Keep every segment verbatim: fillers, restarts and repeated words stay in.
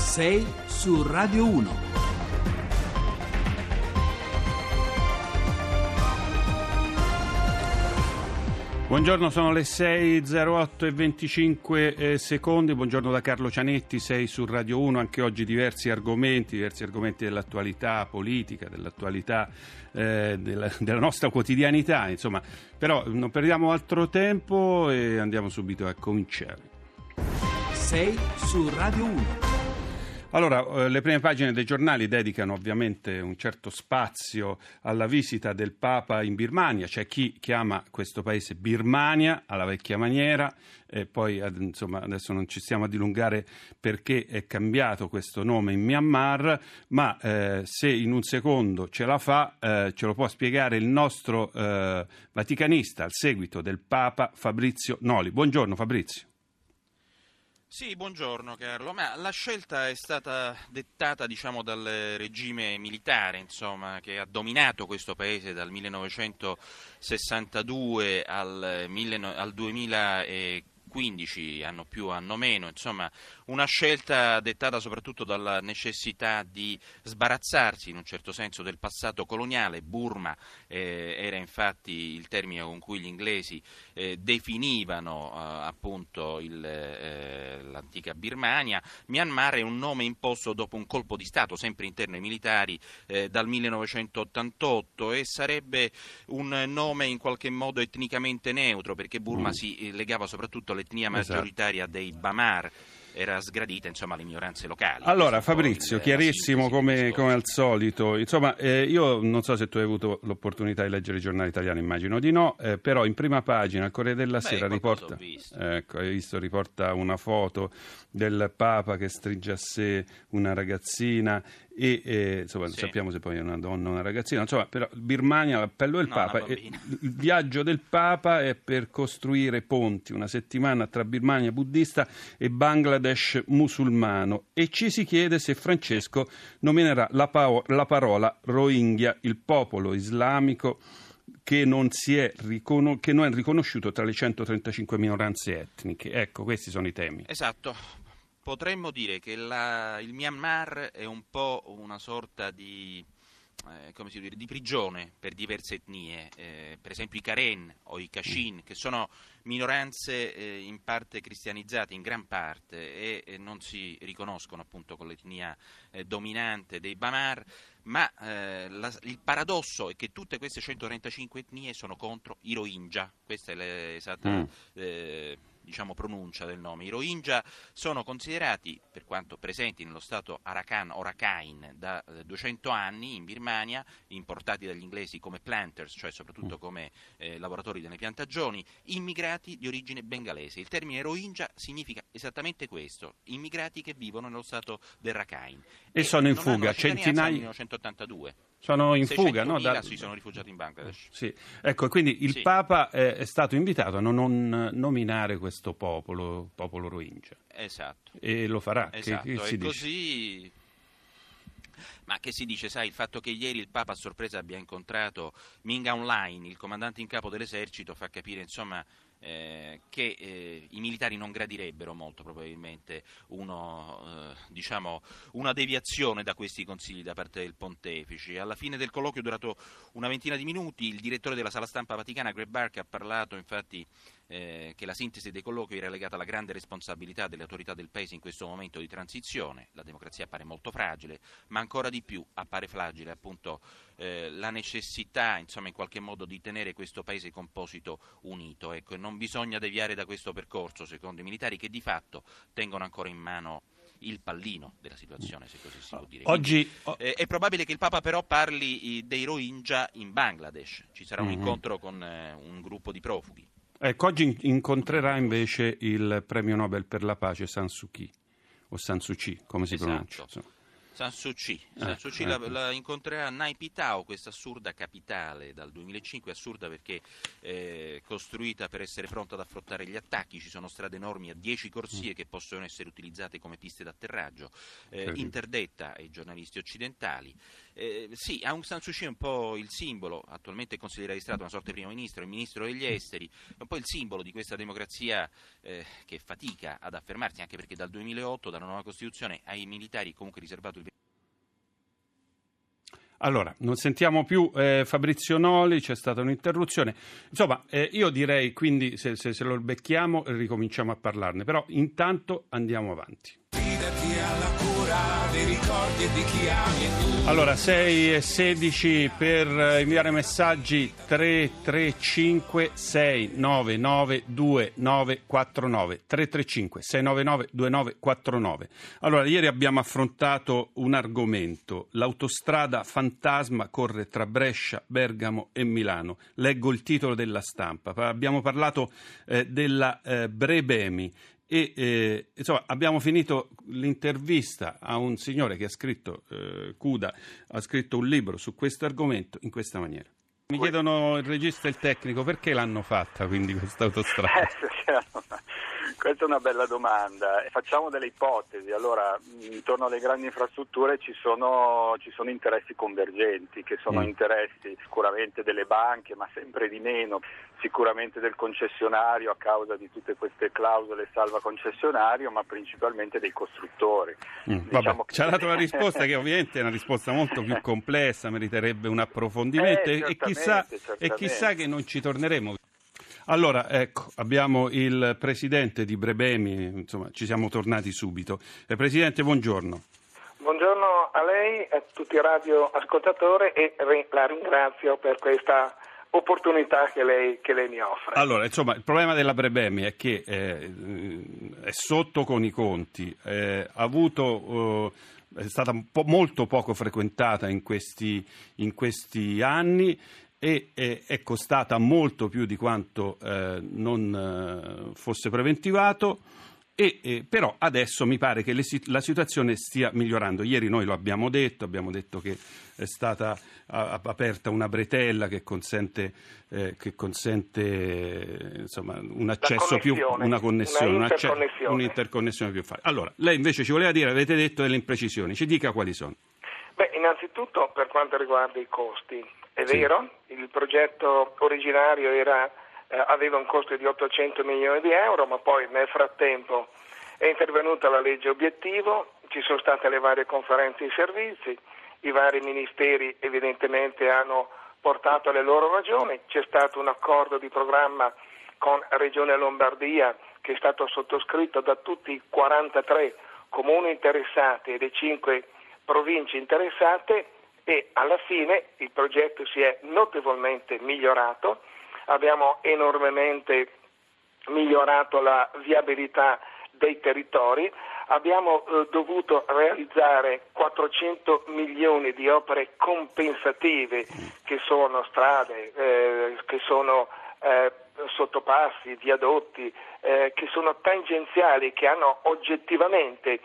sei su Radio uno. Buongiorno, sono le sei e zero otto e venticinque secondi, buongiorno da Carlo Cianetti, sei su Radio uno, anche oggi diversi argomenti, diversi argomenti dell'attualità politica, dell'attualità eh, della, della nostra quotidianità, insomma, però non perdiamo altro tempo e andiamo subito a cominciare. sei su Radio uno. Allora, le prime pagine dei giornali dedicano ovviamente un certo spazio alla visita del Papa in Birmania. C'è chi chiama questo paese Birmania alla vecchia maniera, e poi insomma adesso non ci stiamo a dilungare perché è cambiato questo nome in Myanmar, ma eh, se in un secondo ce la fa eh, ce lo può spiegare il nostro eh, vaticanista al seguito del Papa, Fabrizio Noli. Buongiorno Fabrizio. Sì, buongiorno Carlo. Ma la scelta è stata dettata, diciamo, dal regime militare, insomma, che ha dominato questo paese dal millenovecentosessantadue al duemilaquindici, anno più, anno meno, insomma, una scelta dettata soprattutto dalla necessità di sbarazzarsi in un certo senso del passato coloniale. Burma eh, era infatti il termine con cui gli inglesi eh, definivano eh, appunto il, eh, l'antica Birmania. Myanmar è un nome imposto dopo un colpo di Stato sempre interno ai militari eh, dal millenovecentottantotto e sarebbe un nome in qualche modo etnicamente neutro, perché Burma mm. si legava soprattutto all'etnia maggioritaria esatto. dei Bamar. Era sgradita, insomma, le minoranze locali. Allora Fabrizio, il, chiarissimo come, come al solito, insomma eh, io non so se tu hai avuto l'opportunità di leggere i giornali italiani, immagino di no, eh, però in prima pagina il Corriere della Beh, Sera riporta, visto. Ecco, hai visto, riporta una foto del Papa che stringe a sé una ragazzina e eh, insomma sì. non sappiamo se poi è una donna o una ragazzina, insomma, però Birmania, l'appello del no, Papa, eh, il viaggio del Papa è per costruire ponti, una settimana tra Birmania buddista e Bangladesh musulmano, e ci si chiede se Francesco nominerà la, pao- la parola Rohingya, il popolo islamico che non, si è riconos- che non è riconosciuto tra le centotrentacinque minoranze etniche. Ecco, questi sono i temi. Esatto. Potremmo dire che la, il Myanmar è un po' una sorta di... Eh, come si può dire, di prigione per diverse etnie, eh, per esempio i Karen o i Kashin, che sono minoranze eh, in parte cristianizzate, in gran parte, e, e non si riconoscono appunto con l'etnia eh, dominante dei Bamar, ma eh, la, il paradosso è che tutte queste centotrentacinque etnie sono contro i Rohingya, questa è l'esatta... Mm. Eh, diciamo pronuncia del nome. I Rohingya sono considerati, per quanto presenti nello stato Arakan o Rakhine da duecento anni in Birmania, importati dagli inglesi come planters, cioè soprattutto come eh, lavoratori delle piantagioni, immigrati di origine bengalese. Il termine Rohingya significa esattamente questo, immigrati che vivono nello stato del Rakhine. E, e sono in fuga, centinaia... millenovecentottantadue Sono in fuga, no? Da... si sono rifugiati in Bangladesh. Sì. Ecco, quindi il sì. Papa è, è stato invitato a non, non nominare questo popolo, popolo Rohingya. Esatto. E lo farà. Esatto, che, che si e dice? Così... Ma che si dice, sai, il fatto che ieri il Papa a sorpresa abbia incontrato Minga Online, il comandante in capo dell'esercito, fa capire, insomma... Eh, che eh, i militari non gradirebbero molto probabilmente uno, eh, diciamo, una deviazione da questi consigli da parte del pontefice. Alla fine del colloquio, durato una ventina di minuti, il direttore della sala stampa vaticana Greg Burke ha parlato infatti eh, che la sintesi dei colloqui era legata alla grande responsabilità delle autorità del paese in questo momento di transizione. La democrazia appare molto fragile, ma ancora di più appare fragile appunto eh, la necessità, insomma, in qualche modo di tenere questo paese composito unito, ecco, e non Non bisogna deviare da questo percorso, secondo i militari, che di fatto tengono ancora in mano il pallino della situazione, se così si può dire. Oggi eh, è probabile che il Papa però parli dei Rohingya in Bangladesh. Ci sarà mm-hmm. un incontro con eh, un gruppo di profughi. Ecco, oggi incontrerà invece il premio Nobel per la pace San Suu Kyi, o San Suu Kyi, come si esatto. pronuncia. Insomma. San Suu Kyi, San Suu Kyi la, la incontrerà a Naypyitaw, questa assurda capitale dal duemilacinque, assurda perché eh, costruita per essere pronta ad affrontare gli attacchi. Ci sono strade enormi a dieci corsie che possono essere utilizzate come piste d'atterraggio, eh, interdetta ai giornalisti occidentali. eh, sì, Aung San Suu Kyi è un po' il simbolo, attualmente è consigliere di Stato, una sorta di primo ministro, il ministro degli esteri, è un po' il simbolo di questa democrazia eh, che fatica ad affermarsi, anche perché dal duemilaotto, dalla nuova Costituzione, ai militari comunque riservato il... Allora, non sentiamo più eh, Fabrizio Noli, c'è stata un'interruzione. Insomma, eh, io direi quindi, se, se, se lo becchiamo, ricominciamo a parlarne. Però intanto andiamo avanti. Allora, sei e sedici per inviare messaggi tre tre cinque sei nove nove due nove quattro nove tre tre cinque sei nove nove due nove quattro nove. Allora, ieri abbiamo affrontato un argomento, l'autostrada fantasma corre tra Brescia, Bergamo e Milano. Leggo il titolo della stampa. Abbiamo parlato eh, della eh, Brebemi. E eh, insomma, abbiamo finito l'intervista a un signore che ha scritto, eh, Cuda, ha scritto un libro su questo argomento in questa maniera. Mi chiedono il regista e il tecnico perché l'hanno fatta, quindi, questa autostrada? Eh, questa è una bella domanda. Facciamo delle ipotesi. Allora, intorno alle grandi infrastrutture ci sono, ci sono interessi convergenti, che sono mm. interessi sicuramente delle banche, ma sempre di meno. Sicuramente del concessionario a causa di tutte queste clausole salva concessionario, ma principalmente dei costruttori. Mm, diciamo che... Ci ha dato una risposta che ovviamente è una risposta molto più complessa, meriterebbe un approfondimento eh, e, chissà, e chissà che non ci torneremo. Allora, ecco, abbiamo il presidente di Brebemi, insomma, ci siamo tornati subito. Eh, presidente, buongiorno. Buongiorno a lei, a tutti i radioascoltatori e la ringrazio per questa opportunità che lei, che lei mi offre. Allora, insomma, il problema della Brebemi è che eh, è sotto con i conti, eh, ha avuto, eh, è stata po- molto poco frequentata in questi, in questi anni e eh, è costata molto più di quanto eh, non eh, fosse preventivato. E, eh, però adesso mi pare che le, la situazione stia migliorando. Ieri noi lo abbiamo detto, abbiamo detto che è stata a, aperta una bretella che consente, eh, che consente insomma, un accesso più, una connessione, una interconnessione. un'interconnessione più facile. Allora, lei invece ci voleva dire, avete detto delle imprecisioni, ci dica quali sono. Beh, innanzitutto per quanto riguarda i costi, è sì. vero, il progetto originario era... aveva un costo di ottocento milioni di euro, ma poi nel frattempo è intervenuta la legge obiettivo, ci sono state le varie conferenze di servizi, i vari ministeri evidentemente hanno portato le loro ragioni, c'è stato un accordo di programma con Regione Lombardia che è stato sottoscritto da tutti i quarantatré comuni interessati e le cinque province interessate e alla fine il progetto si è notevolmente migliorato. Abbiamo enormemente migliorato la viabilità dei territori, abbiamo eh, dovuto realizzare quattrocento milioni di opere compensative che sono strade, eh, che sono eh, sottopassi, viadotti, eh, che sono tangenziali, che hanno oggettivamente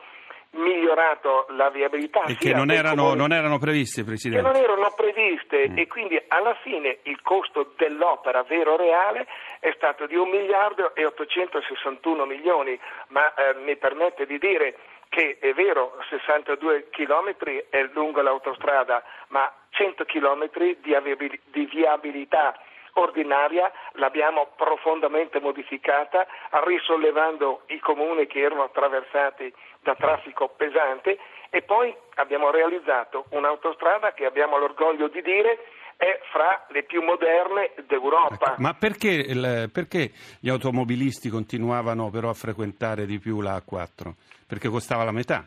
migliorato la viabilità e che non erano, non erano previste, Presidente. Che non erano previste mm. e quindi alla fine il costo dell'opera vero reale è stato di un miliardo e ottocentosessantuno milioni, ma eh, mi permette di dire che è vero sessantadue chilometri è lungo l'autostrada, ma cento chilometri di, avi- di viabilità ordinaria l'abbiamo profondamente modificata, risollevando i comuni che erano attraversati da traffico pesante e poi abbiamo realizzato un'autostrada che abbiamo l'orgoglio di dire è fra le più moderne d'Europa. Ecco, ma perché, il, perché gli automobilisti continuavano però a frequentare di più la A quattro? Perché costava la metà?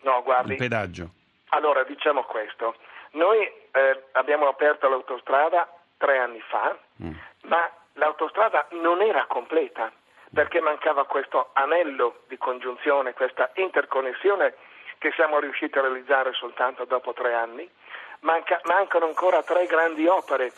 No, guardi, il pedaggio. Allora, diciamo questo, noi eh, abbiamo aperto l'autostrada tre anni fa, mm. ma l'autostrada non era completa perché mancava questo anello di congiunzione, questa interconnessione che siamo riusciti a realizzare soltanto dopo tre anni. Manca, mancano ancora tre grandi opere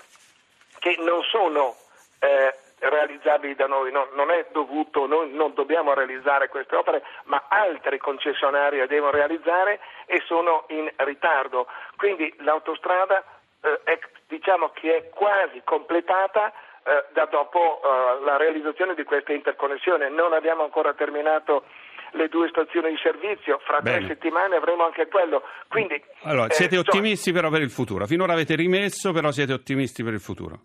che non sono eh, realizzabili da noi, no, non è dovuto, noi non dobbiamo realizzare queste opere, ma altri concessionari le devono realizzare e sono in ritardo. Quindi l'autostrada eh, è diciamo che è quasi completata eh, da dopo eh, la realizzazione di questa interconnessione. Non abbiamo ancora terminato le due stazioni di servizio, fra Bene. tre settimane avremo anche quello. Quindi, allora, eh, siete ottimisti però per il futuro, finora avete rimesso, però siete ottimisti per il futuro?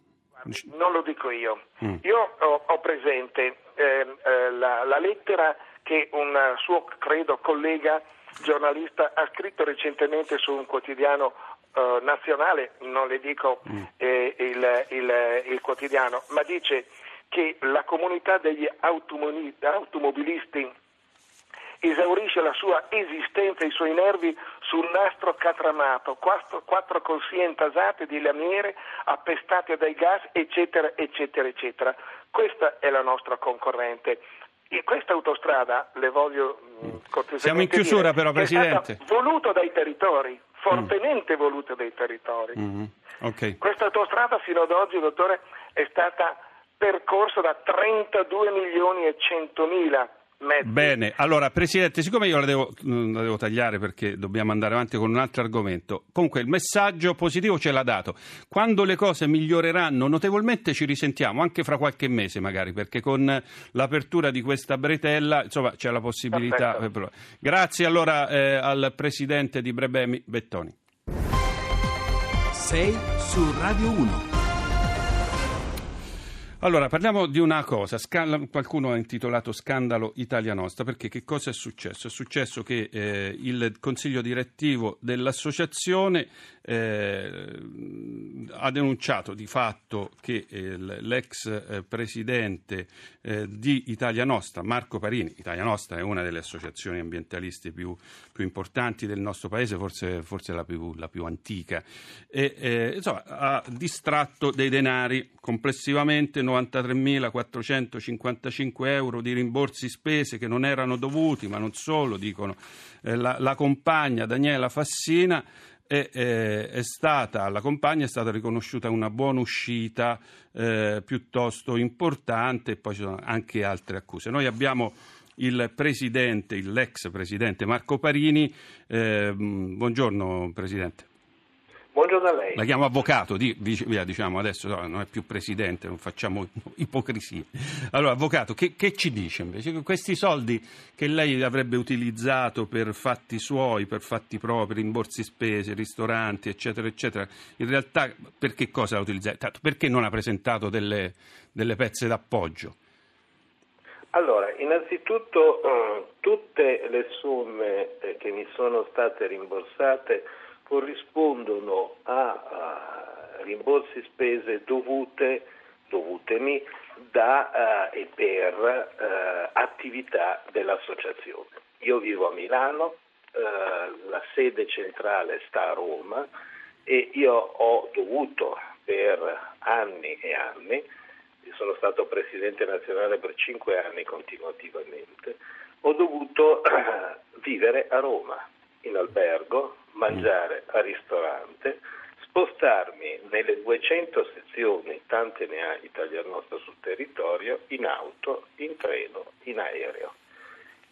Non lo dico io, mm. io ho, ho presente eh, eh, la, la lettera che un suo, credo, collega giornalista ha scritto recentemente su un quotidiano eh, nazionale, non le dico mm. eh, il, il, il quotidiano, ma dice che la comunità degli automobilisti esaurisce la sua esistenza e i suoi nervi sul nastro catramato, quattro, quattro corsie intasate di lamiere appestate dai gas, eccetera, eccetera, eccetera. Questa è la nostra concorrente. E questa autostrada, le voglio cortesemente Siamo in chiusura dire, però, Presidente. È stata voluta dai territori, fortemente mm. voluta dai territori. Mm-hmm. Okay. Questa autostrada fino ad oggi, dottore, è stata percorsa da trentadue milioni e centomila metri. Bene, allora Presidente, siccome io la devo, la devo tagliare perché dobbiamo andare avanti con un altro argomento, comunque il messaggio positivo ce l'ha dato. Quando le cose miglioreranno notevolmente ci risentiamo, anche fra qualche mese magari, perché con l'apertura di questa bretella insomma c'è la possibilità. Perfetto. Grazie allora eh, al Presidente di Brebemi, Bettoni. sei su Radio uno. Allora, parliamo di una cosa, Scal- qualcuno ha intitolato Scandalo Italia Nostra, perché che cosa è successo? È successo che eh, il consiglio direttivo dell'associazione eh, ha denunciato di fatto che eh, l'ex eh, presidente eh, di Italia Nostra, Marco Parrini, Italia Nostra è una delle associazioni ambientaliste più, più importanti del nostro paese, forse, forse la, più, la più antica, e, eh, insomma, ha distratto dei denari complessivamente, novantatremilaquattrocentocinquantacinque euro di rimborsi spese che non erano dovuti, ma non solo, dicono eh, la, la compagna Daniela Fassina. E, eh, è stata alla compagna è stata riconosciuta una buona uscita eh, piuttosto importante, e poi ci sono anche altre accuse. Noi abbiamo il presidente, l'ex presidente Marco Parrini. Eh, buongiorno Presidente. Buongiorno a lei. La chiamo avvocato, di, via, diciamo adesso no, non è più presidente, non facciamo ipocrisie. Allora, avvocato, che, che ci dice invece? Questi soldi che lei avrebbe utilizzato per fatti suoi, per fatti propri, rimborsi spese, ristoranti, eccetera, eccetera, in realtà per che cosa l'ha utilizzato? Perché non ha presentato delle, delle pezze d'appoggio? Allora, innanzitutto eh, tutte le somme che mi sono state rimborsate corrispondono a uh, rimborsi spese dovute, dovutemi da uh, e per uh, attività dell'associazione. Io vivo a Milano, uh, la sede centrale sta a Roma e io ho dovuto per anni e anni, sono stato presidente nazionale per cinque anni continuativamente, ho dovuto uh, vivere a Roma, in albergo, mangiare al ristorante, spostarmi nelle duecento sezioni, tante ne ha Italia Nostra sul territorio, in auto, in treno, in aereo,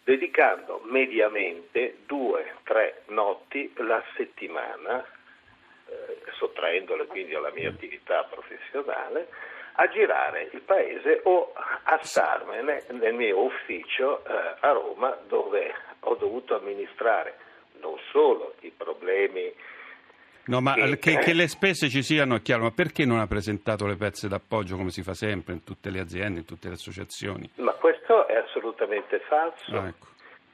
dedicando mediamente due, tre notti la settimana, eh, sottraendole quindi alla mia attività professionale, a girare il paese o a starmene nel mio ufficio eh, a Roma, dove ho dovuto amministrare non solo i problemi. No, ma che, che, che le spese ci siano è chiaro, ma perché non ha presentato le pezze d'appoggio come si fa sempre in tutte le aziende, in tutte le associazioni? Ma questo è assolutamente falso. Ah, ecco.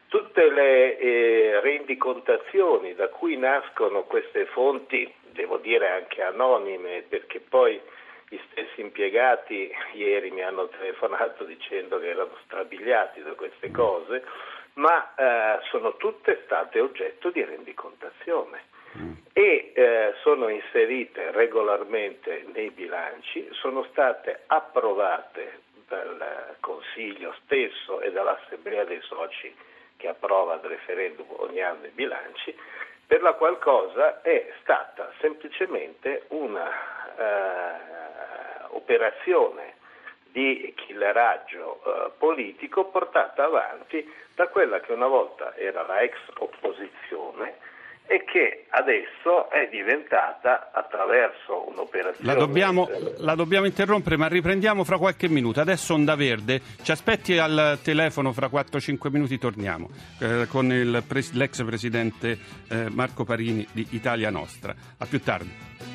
Tutte le eh, rendicontazioni da cui nascono queste fonti, devo dire anche anonime, perché poi gli stessi impiegati ieri mi hanno telefonato dicendo che erano strabiliati da queste cose, ma eh, sono tutte state oggetto di rendicontazione mm. e eh, sono inserite regolarmente nei bilanci, sono state approvate dal Consiglio stesso e dall'Assemblea dei Soci che approva al referendum ogni anno i bilanci, per la qual cosa è stata semplicemente una eh, operazione di killeraggio eh, politico portata avanti da quella che una volta era la ex opposizione e che adesso è diventata, attraverso un'operazione... La dobbiamo, la dobbiamo interrompere, ma riprendiamo fra qualche minuto. Adesso Onda Verde, ci aspetti al telefono, fra quattro cinque minuti torniamo eh, con il pres- l'ex presidente eh, Marco Parrini di Italia Nostra. A più tardi.